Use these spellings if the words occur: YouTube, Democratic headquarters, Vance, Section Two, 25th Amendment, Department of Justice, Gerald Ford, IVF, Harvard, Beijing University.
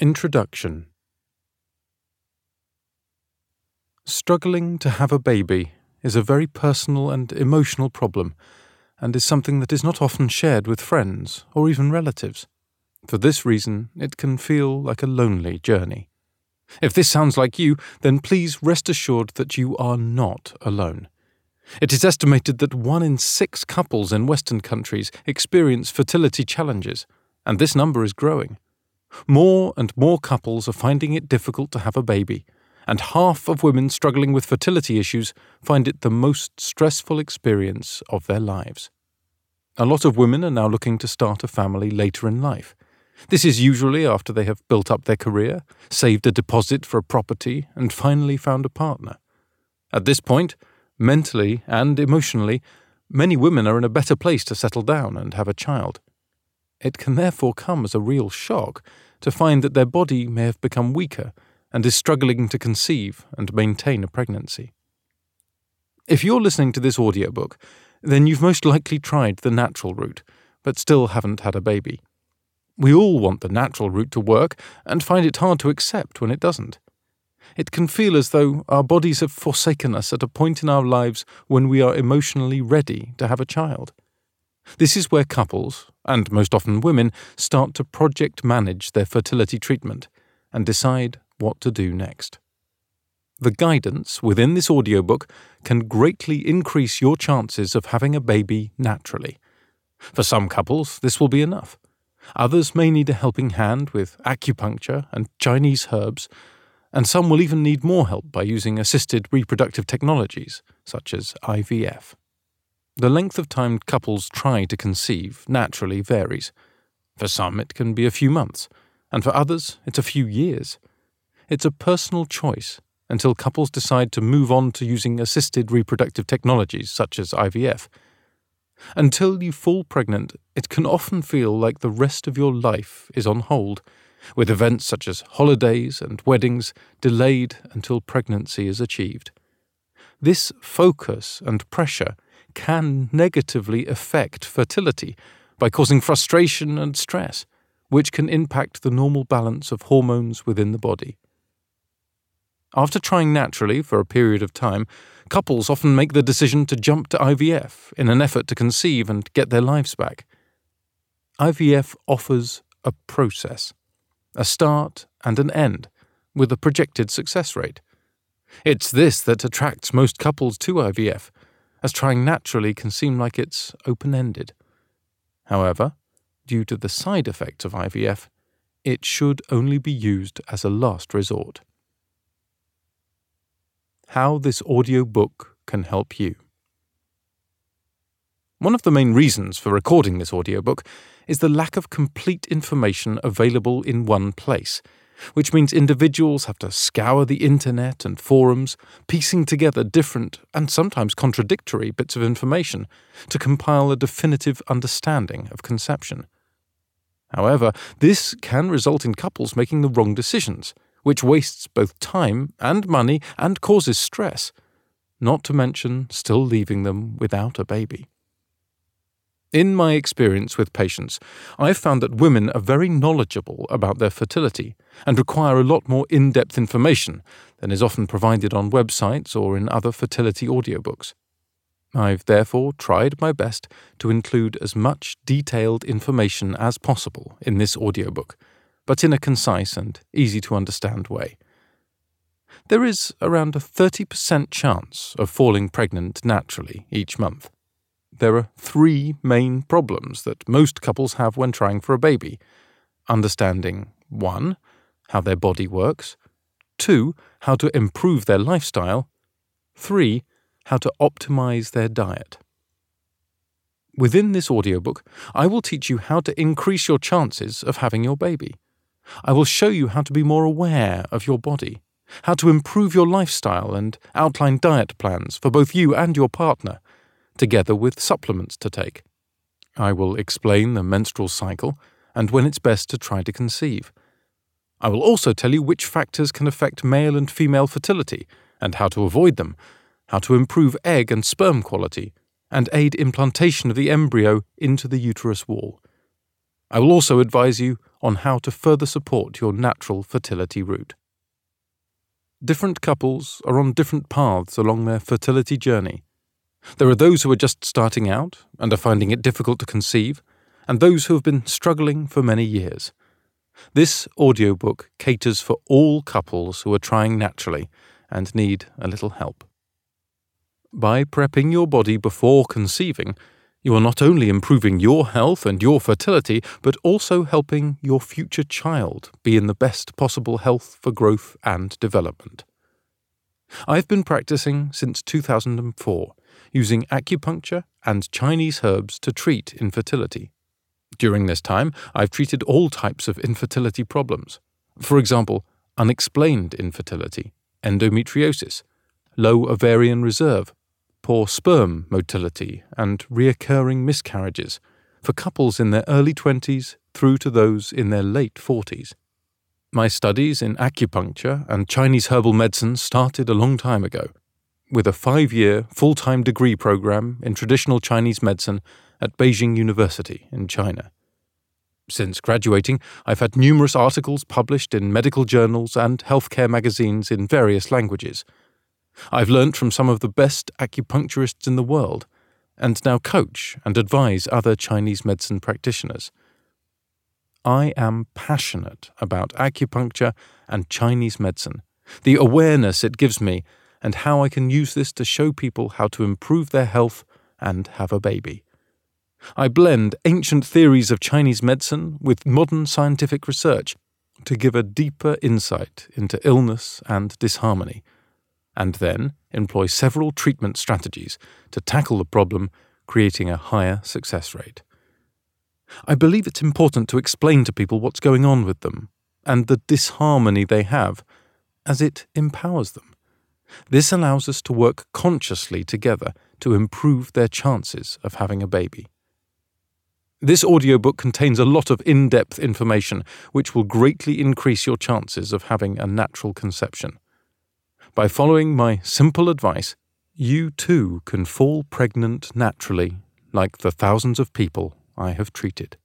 Introduction. Struggling to have a baby is a very personal and emotional problem, and is something that is not often shared with friends or even relatives. For this reason, it can feel like a lonely journey. If this sounds like you, then please rest assured that you are not alone. It is estimated that 1 in 6 couples in Western countries experience fertility challenges, and this number is growing. More and more couples are finding it difficult to have a baby, and half of women struggling with fertility issues find it the most stressful experience of their lives. A lot of women are now looking to start a family later in life. This is usually after they have built up their career, saved a deposit for a property, and finally found a partner. At this point, mentally and emotionally, many women are in a better place to settle down and have a child. It can therefore come as a real shock to find that their body may have become weaker and is struggling to conceive and maintain a pregnancy. If you're listening to this audiobook, then you've most likely tried the natural route, but still haven't had a baby. We all want the natural route to work and find it hard to accept when it doesn't. It can feel as though our bodies have forsaken us at a point in our lives when we are emotionally ready to have a child. This is where couples, and most often women, start to project manage their fertility treatment and decide what to do next. The guidance within this audiobook can greatly increase your chances of having a baby naturally. For some couples, this will be enough. Others may need a helping hand with acupuncture and Chinese herbs, and some will even need more help by using assisted reproductive technologies, such as IVF. The length of time couples try to conceive naturally varies. For some, it can be a few months, and for others, it's a few years. It's a personal choice until couples decide to move on to using assisted reproductive technologies such as IVF. Until you fall pregnant, it can often feel like the rest of your life is on hold, with events such as holidays and weddings delayed until pregnancy is achieved. This focus and pressure can negatively affect fertility by causing frustration and stress, which can impact the normal balance of hormones within the body. After trying naturally for a period of time, couples often make the decision to jump to IVF in an effort to conceive and get their lives back. IVF offers a process, a start and an end, with a projected success rate. It's this that attracts most couples to IVF, as trying naturally can seem like it's open-ended. However, due to the side effects of IVF, it should only be used as a last resort. How this audiobook can help you. One of the main reasons for recording this audiobook is the lack of complete information available in one place, which means individuals have to scour the internet and forums, piecing together different and sometimes contradictory bits of information to compile a definitive understanding of conception. However, this can result in couples making the wrong decisions, which wastes both time and money and causes stress, not to mention still leaving them without a baby. In my experience with patients, I've found that women are very knowledgeable about their fertility and require a lot more in-depth information than is often provided on websites or in other fertility audiobooks. I've therefore tried my best to include as much detailed information as possible in this audiobook, but in a concise and easy-to-understand way. There is around a 30% chance of falling pregnant naturally each month. There are 3 main problems that most couples have when trying for a baby. Understanding 1. How their body works, 2. How to improve their lifestyle, 3. How to optimize their diet. Within this audiobook, I will teach you how to increase your chances of having your baby. I will show you how to be more aware of your body, how to improve your lifestyle and outline diet plans for both you and your partner, together with supplements to take. I will explain the menstrual cycle and when it's best to try to conceive. I will also tell you which factors can affect male and female fertility and how to avoid them, how to improve egg and sperm quality, and aid implantation of the embryo into the uterus wall. I will also advise you on how to further support your natural fertility route. Different couples are on different paths along their fertility journey. There are those who are just starting out and are finding it difficult to conceive, and those who have been struggling for many years. This audiobook caters for all couples who are trying naturally and need a little help. By prepping your body before conceiving, you are not only improving your health and your fertility, but also helping your future child be in the best possible health for growth and development. I've been practicing since 2004, using acupuncture and Chinese herbs to treat infertility. During this time, I've treated all types of infertility problems. For example, unexplained infertility, endometriosis, low ovarian reserve, poor sperm motility and recurring miscarriages for couples in their early 20s through to those in their late 40s. My studies in acupuncture and Chinese herbal medicine started a long time ago, with a 5-year full-time degree program in traditional Chinese medicine at Beijing University in China. Since graduating, I've had numerous articles published in medical journals and healthcare magazines in various languages. I've learned from some of the best acupuncturists in the world, and now coach and advise other Chinese medicine practitioners. I am passionate about acupuncture and Chinese medicine, the awareness it gives me, and how I can use this to show people how to improve their health and have a baby. I blend ancient theories of Chinese medicine with modern scientific research to give a deeper insight into illness and disharmony, and then employ several treatment strategies to tackle the problem, creating a higher success rate. I believe it's important to explain to people what's going on with them and the disharmony they have, as it empowers them. This allows us to work consciously together to improve their chances of having a baby. This audiobook contains a lot of in-depth information which will greatly increase your chances of having a natural conception. By following my simple advice, you too can fall pregnant naturally, like the thousands of people I have treated.